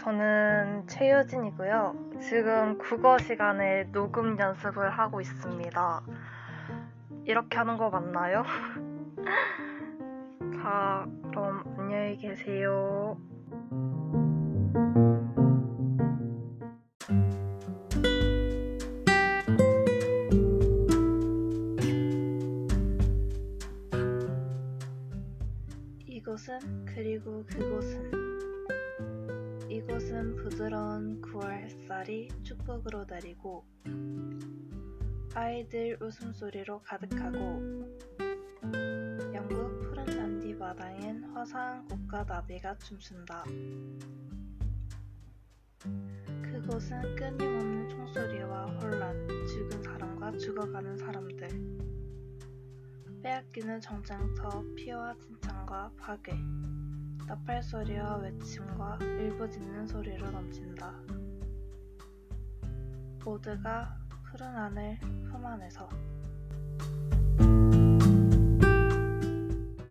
저는 최유진이고요. 지금 국어 시간에 녹음 연습을 하고 있습니다. 이렇게 하는 거 맞나요? 자, 그럼 안녕히 계세요. 이곳은 그리고 그곳은 이곳은 부드러운 9월 햇살이 축복으로 내리고 아이들 웃음소리로 가득하고 영국 푸른 잔디 마당엔 화사한 꽃과 나비가 춤춘다. 그곳은 끊임없는 총소리와 혼란, 죽은 사람과 죽어가는 사람들, 빼앗기는 정장터, 피와 진창과 파괴, 나팔소리와 외침과 울부짖는 소리로 넘친다. 모두가 푸른 하늘 품 안에서